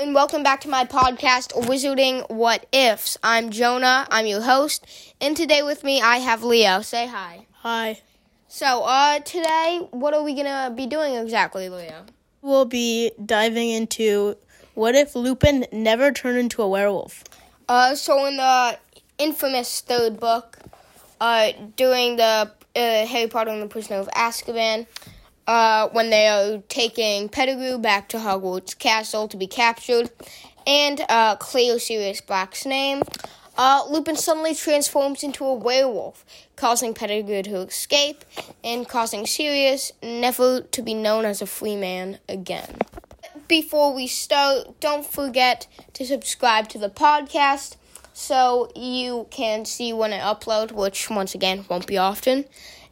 and welcome back to my podcast, Wizarding What Ifs. I'm Jonah, I'm your host, and today with me I have Leo. Say hi. Hi. So, today, what are we gonna be doing exactly, Leo? We'll be diving into what if Lupin never turned into a werewolf? So in the infamous third book, during the Harry Potter and the Prisoner of Azkaban, when they are taking Pettigrew back to Hogwarts Castle to be captured and clear Sirius Black's name, Lupin suddenly transforms into a werewolf, causing Pettigrew to escape and causing Sirius never to be known as a free man again. Before we start, don't forget to subscribe to the podcast so you can see when I upload, which, once again, won't be often.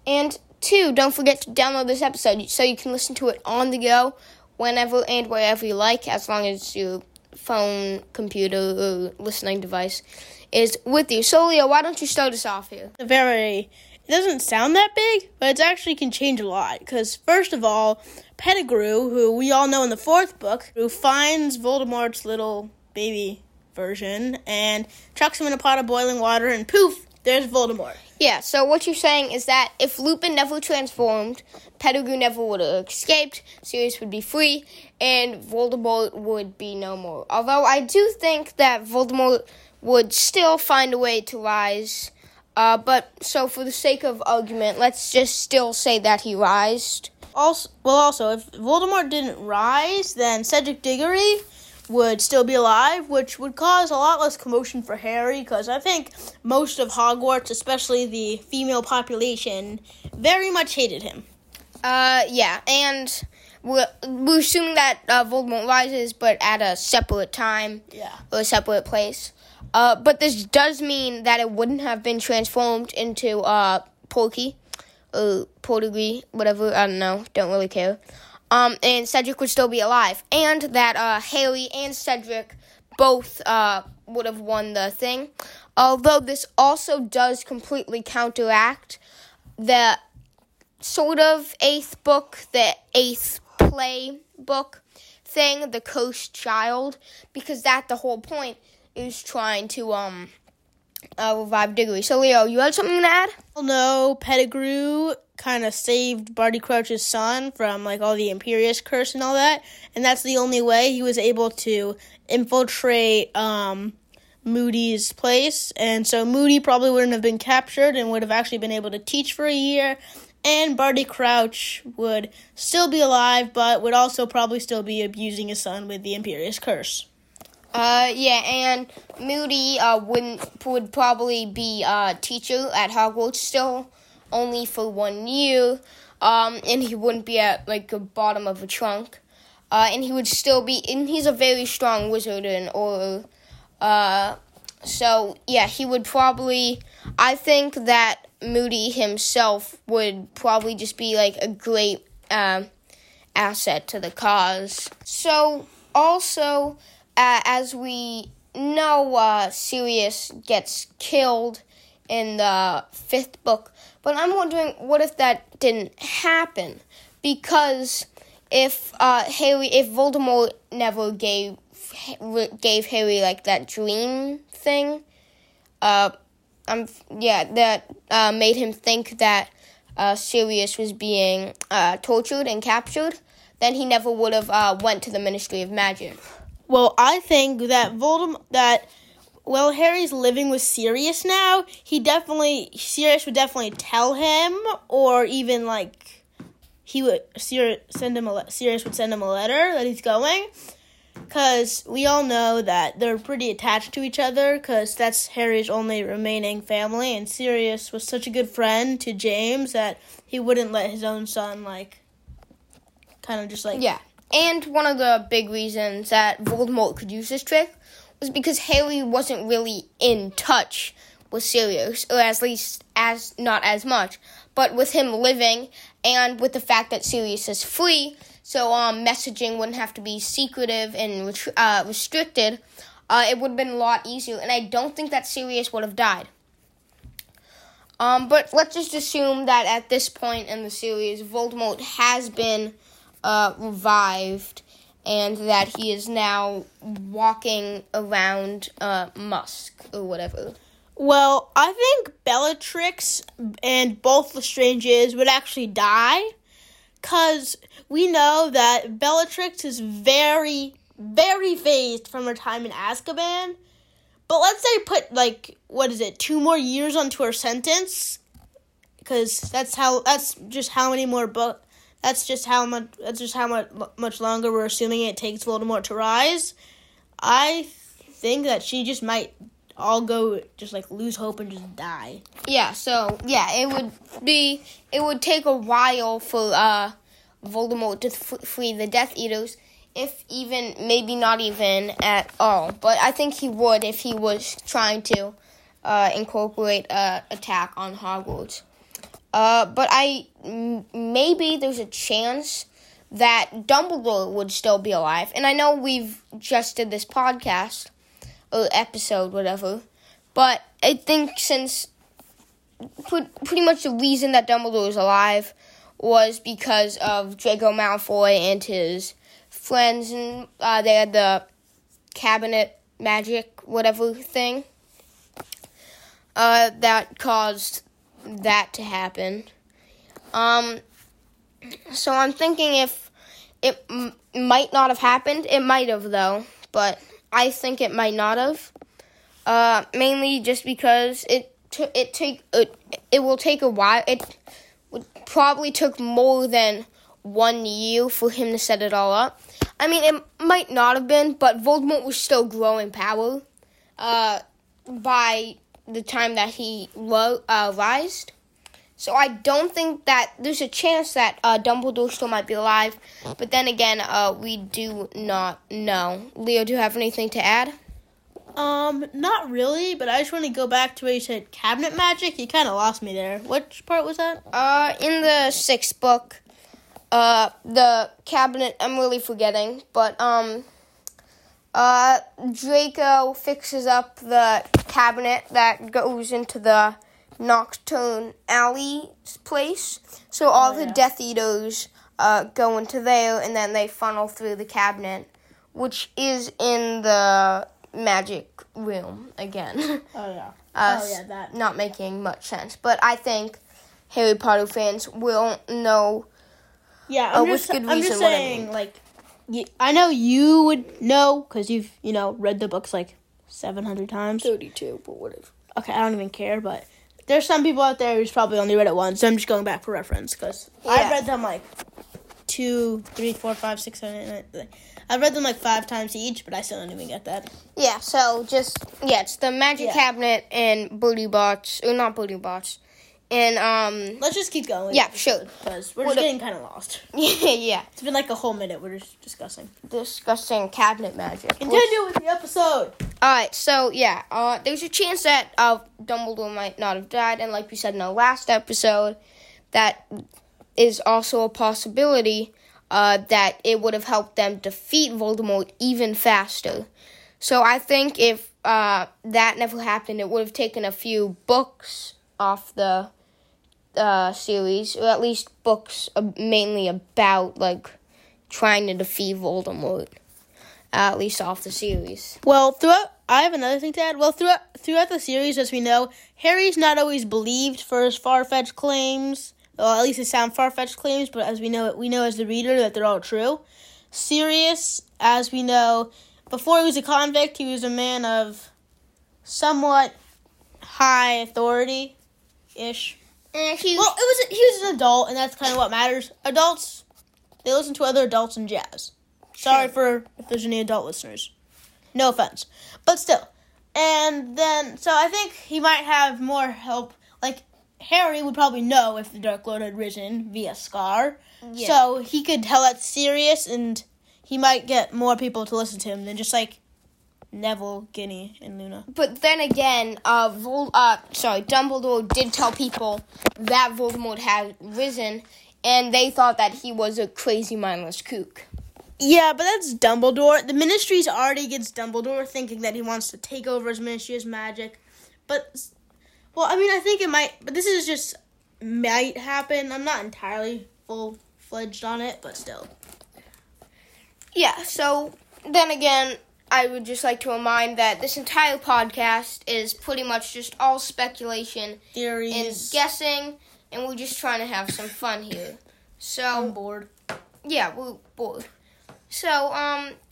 And 2, don't forget to download this episode so you can listen to it on the go whenever and wherever you like, as long as your phone, computer, or listening device is with you. So, Leo, why don't you start us off here? It doesn't sound that big, but it actually can change a lot. Because, first of all, Pettigrew, who we all know in the 4th book, who finds Voldemort's little baby version and chucks him in a pot of boiling water and poof, there's Voldemort. Yeah, so what you're saying is that if Lupin never transformed, Pettigrew never would have escaped, Sirius would be free, and Voldemort would be no more. Although I do think that Voldemort would still find a way to rise, but so for the sake of argument, let's just still say that he rised. Also, if Voldemort didn't rise, then Cedric Diggory would still be alive, which would cause a lot less commotion for Harry, because I think most of Hogwarts, especially the female population, very much hated him. Yeah, and we're assuming that Voldemort rises, but at a separate time, or a separate place. But this does mean that it wouldn't have been transformed into Porky, or Portigree, whatever, I don't know, don't really care. And Cedric would still be alive, and that Harry and Cedric both would have won the thing. Although this also does completely counteract the sort of 8th book, the 8th play book thing, The Cursed Child, because the whole point is trying to revive Diggory. So, Leo, you had something to add? Well, no, Pettigrew kind of saved Barty Crouch's son from, all the Imperious Curse and all that, and that's the only way he was able to infiltrate Moody's place, and so Moody probably wouldn't have been captured and would have actually been able to teach for a year, and Barty Crouch would still be alive, but would also probably still be abusing his son with the Imperious Curse. Yeah, and Moody would probably be a teacher at Hogwarts still, only for 1 year, and he wouldn't be at, the bottom of a trunk, and he would still be, and he's a very strong wizard and aura, so, yeah, he would probably, I think that Moody himself would probably just be, a great, asset to the cause. So, also, as we know, Sirius gets killed in the 5th book, but I'm wondering, what if that didn't happen? Because if Voldemort never gave Harry that dream thing, that made him think that Sirius was being tortured and captured, then he never would have went to the Ministry of Magic. Well, I think that while Harry's living with Sirius now, Sirius would definitely tell him, or even, Sirius would send him a letter that he's going, because we all know that they're pretty attached to each other, because that's Harry's only remaining family, and Sirius was such a good friend to James that he wouldn't let his own son, Yeah, and one of the big reasons that Voldemort could use this trick was because Harry wasn't really in touch with Sirius, or at least not as much, but with him living and with the fact that Sirius is free, so messaging wouldn't have to be secretive and restricted, it would have been a lot easier, and I don't think that Sirius would have died. But let's just assume that at this point in the series, Voldemort has been revived, and that he is now walking around Musk or whatever. Well, I think Bellatrix and both Lestranges would actually die, because we know that Bellatrix is very, very phased from her time in Azkaban. But let's say put, 2 more years onto her sentence, because that's just how much longer we're assuming it takes Voldemort to rise. I think that she just might all go, lose hope and just die. Yeah, it would take a while for Voldemort to free the Death Eaters, if even, maybe not even at all. But I think he would if he was trying to incorporate an attack on Hogwarts. But maybe there's a chance that Dumbledore would still be alive. And I know we've just did this podcast, or episode, whatever. But I think since pretty much the reason that Dumbledore was alive was because of Draco Malfoy and his friends, and they had the cabinet magic, whatever thing, that caused that to happen. So I'm thinking if it might not have happened, it might have though, but I think it might not have, mainly just because it will take a while. It would probably took more than 1 year for him to set it all up. I mean, it might not have been, but Voldemort was still growing power by the time that he rised. So I don't think that there's a chance that Dumbledore still might be alive. But then again, we do not know. Leo, do you have anything to add? Not really, but I just want to go back to where you said cabinet magic. You kind of lost me there. Which part was that? In the 6th book. The cabinet, I'm really forgetting, but, Draco fixes up the cabinet that goes into the Nocturne Alley place, so the Death Eaters, go into there, and then they funnel through the cabinet, which is in the magic room, again. That. Not making much sense, but I think Harry Potter fans will know. Yeah, I know you would know, because you've, read the books, 700 times. 32, but whatever. Okay, I don't even care, but there's some people out there who's probably only read it once, so I'm just going back for reference, because I've read them, 2, 3, 4, 5, 6, 7, 8, 9. I've read them, 5 times each, but I still don't even get that. Yeah, so it's the Magic Cabinet and Booty Bots, or not Booty Bots. And, let's just keep going. Yeah, sure. Because we're getting kind of lost. Yeah. It's been a whole minute. We're just discussing cabinet magic. Continue with the episode! Alright, so, there's a chance that Dumbledore might not have died. And like we said in our last episode, that is also a possibility that it would have helped them defeat Voldemort even faster. So I think if that never happened, it would have taken a few books off the series, or at least books mainly about, trying to defeat Voldemort, at least off the series. Well, I have another thing to add. Well, throughout the series, as we know, Harry's not always believed for his far-fetched claims, well, at least they sound far-fetched claims, but as we know as the reader that they're all true. Sirius, as we know, before he was a convict, he was a man of somewhat high authority, ish. He was an adult, and that's kind of what matters. Adults, they listen to other adults and jazz. Sorry for if there's any adult listeners. No offense. But still. And then, so I think he might have more help. Harry would probably know if the Dark Lord had risen via Scar. Yeah. So he could tell that Sirius, and he might get more people to listen to him than just, Neville, Ginny, and Luna. But then again, Dumbledore did tell people that Voldemort had risen, and they thought that he was a crazy, mindless kook. Yeah, but that's Dumbledore. The Ministry's already gets Dumbledore thinking that he wants to take over his Ministry of Magic. But, I think it might, but this is just might happen. I'm not entirely full-fledged on it, but still. Yeah, so then again, I would just like to remind that this entire podcast is pretty much just all speculation, theories, and guessing, and we're just trying to have some fun here. So I'm bored. Yeah, we're bored. So,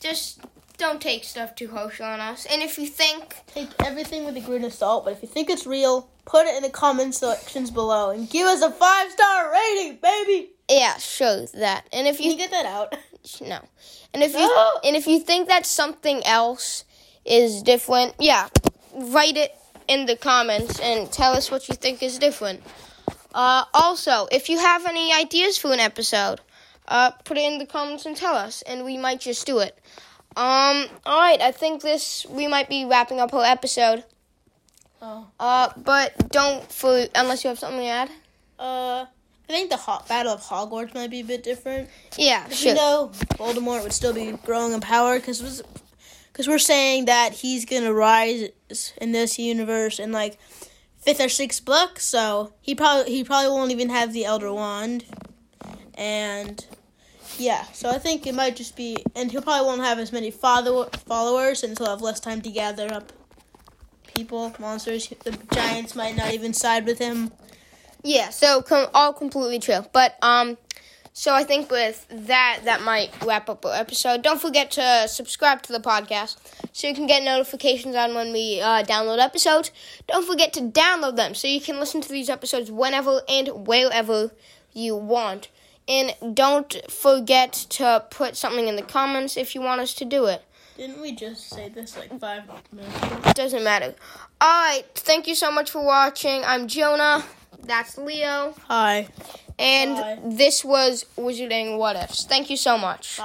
just don't take stuff too harsh on us. And if you think... Take everything with a grain of salt, but if you think it's real, put it in the comment sections below and give us a 5-star rating, baby! Yeah, show that. And if you... Can you get that out? No. And if you think that something else is different, yeah, write it in the comments and tell us what you think is different. Also, if you have any ideas for an episode... put it in the comments and tell us, and we might just do it. All right, I think we might be wrapping up our episode. Oh. But unless you have something to add. I think the Battle of Hogwarts might be a bit different. Yeah, sure. You know, Voldemort would still be growing in power, because we're saying that he's gonna rise in this universe in like 5th or 6th book, so he probably won't even have the Elder Wand. And, yeah, so I think it might just be... And he probably won't have as many followers, and he'll have less time to gather up people, monsters. The giants might not even side with him. Yeah, so all completely true. But, so I think with that might wrap up our episode. Don't forget to subscribe to the podcast so you can get notifications on when we download episodes. Don't forget to download them so you can listen to these episodes whenever and wherever you want. And don't forget to put something in the comments if you want us to do it. Didn't we just say this like 5 minutes ago? It doesn't matter. All right, thank you so much for watching. I'm Jonah. That's Leo. Hi. And This was Wizarding What Ifs. Thank you so much. Bye.